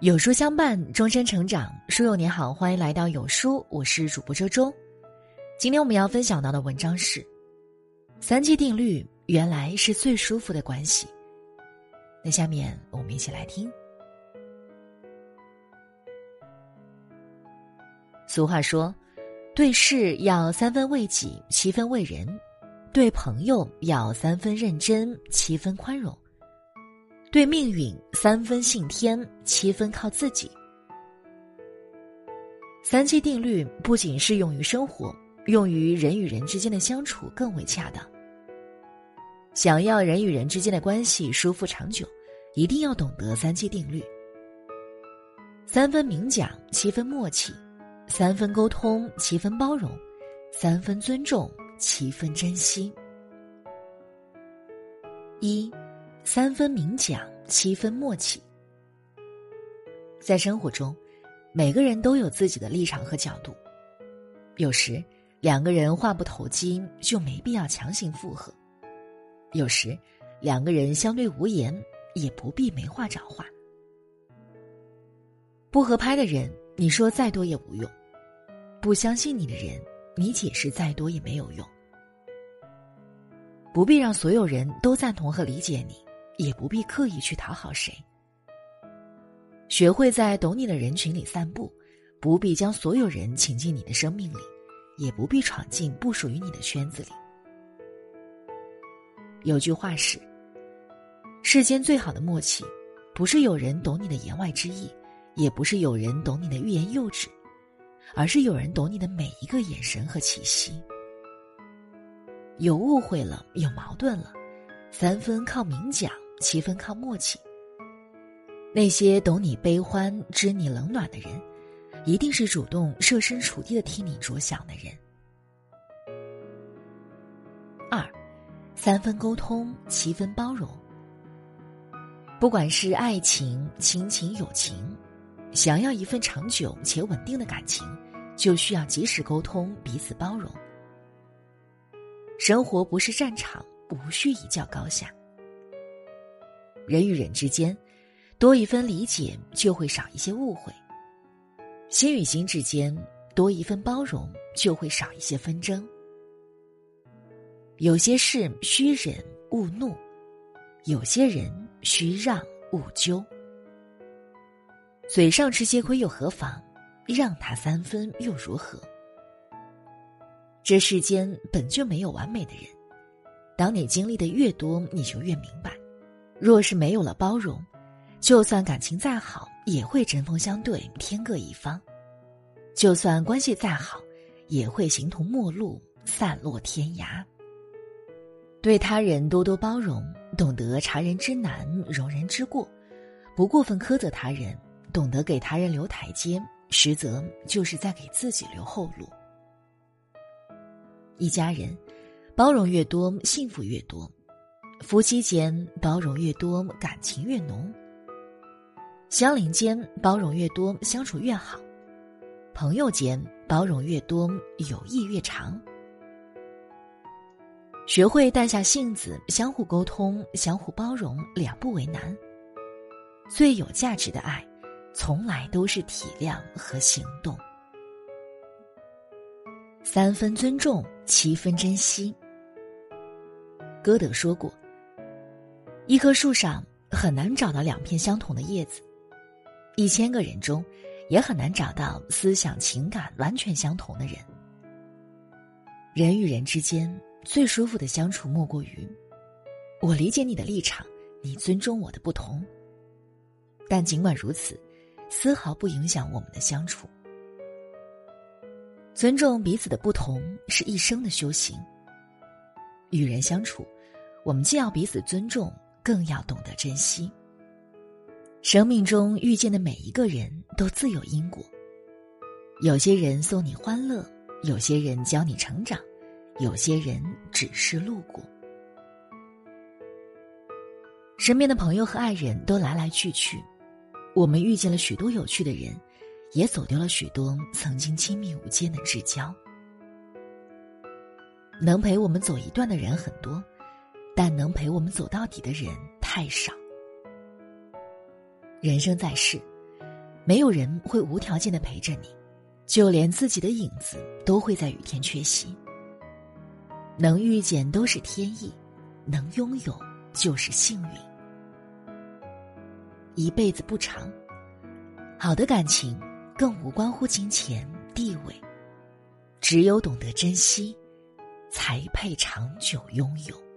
有书相伴，终身成长。书友你好，欢迎来到有书，我是主播周周。今天我们要分享到的文章是三七定律原来是最舒服的关系。那下面我们一起来听。俗话说，对事要三分为己，七分为人；对朋友要三分认真，七分宽容；对命运三分信天，七分靠自己。三七定律不仅适用于生活，用于人与人之间的相处更为恰当。想要人与人之间的关系舒服长久，一定要懂得三七定律。三分明讲，七分默契；三分沟通，七分包容；三分尊重，七分珍惜。一，三分明讲，七分默契。在生活中，每个人都有自己的立场和角度，有时两个人话不投机，就没必要强行附和；有时两个人相对无言，也不必没话找话。不合拍的人，你说再多也无用；不相信你的人，你解释再多也没有用。不必让所有人都赞同和理解你，也不必刻意去讨好谁。学会在懂你的人群里散步，不必将所有人请进你的生命里，也不必闯进不属于你的圈子里。有句话是，世间最好的默契，不是有人懂你的言外之意，也不是有人懂你的欲言又止，而是有人懂你的每一个眼神和气息。有误会了，有矛盾了，三分靠明讲，七分靠默契。那些懂你悲欢、知你冷暖的人，一定是主动设身处地的替你着想的人。二，三分沟通，七分包容。不管是爱情、亲情、友情，想要一份长久且稳定的感情，就需要及时沟通，彼此包容。生活不是战场，无需一较高下。人与人之间，多一分理解，就会少一些误会；心与心之间，多一分包容，就会少一些纷争。有些事需忍勿怒，有些人需让勿纠。嘴上吃些亏又何妨，让他三分又如何？这世间本就没有完美的人，当你经历的越多，你就越明白，若是没有了包容，就算感情再好，也会针锋相对，天各一方；就算关系再好，也会形同陌路，散落天涯。对他人多多包容，懂得察人之难，容人之过，不过分苛责他人，懂得给他人留台阶，实则就是在给自己留后路。一家人包容越多，幸福越多；夫妻间包容越多，感情越浓；相邻间包容越多，相处越好；朋友间包容越多，友谊越长。学会淡下性子，相互沟通，相互包容，两不为难。最有价值的爱，从来都是体谅和行动。三分尊重，七分珍惜。歌德说过，一棵树上很难找到两片相同的叶子，1000个人中也很难找到思想情感完全相同的人。人与人之间最舒服的相处，莫过于我理解你的立场，你尊重我的不同。但尽管如此，丝毫不影响我们的相处。尊重彼此的不同是一生的修行。与人相处，我们既要彼此尊重，更要懂得珍惜。生命中遇见的每一个人都自有因果，有些人送你欢乐，有些人教你成长，有些人只是路过。身边的朋友和爱人都来来去去，我们遇见了许多有趣的人，也走丢了许多曾经亲密无间的至交。能陪我们走一段的人很多，但能陪我们走到底的人太少。人生在世，没有人会无条件的陪着你，就连自己的影子都会在雨天缺席。能遇见都是天意，能拥有就是幸运。一辈子不长，好的感情更无关乎金钱地位，只有懂得珍惜，才配长久拥有。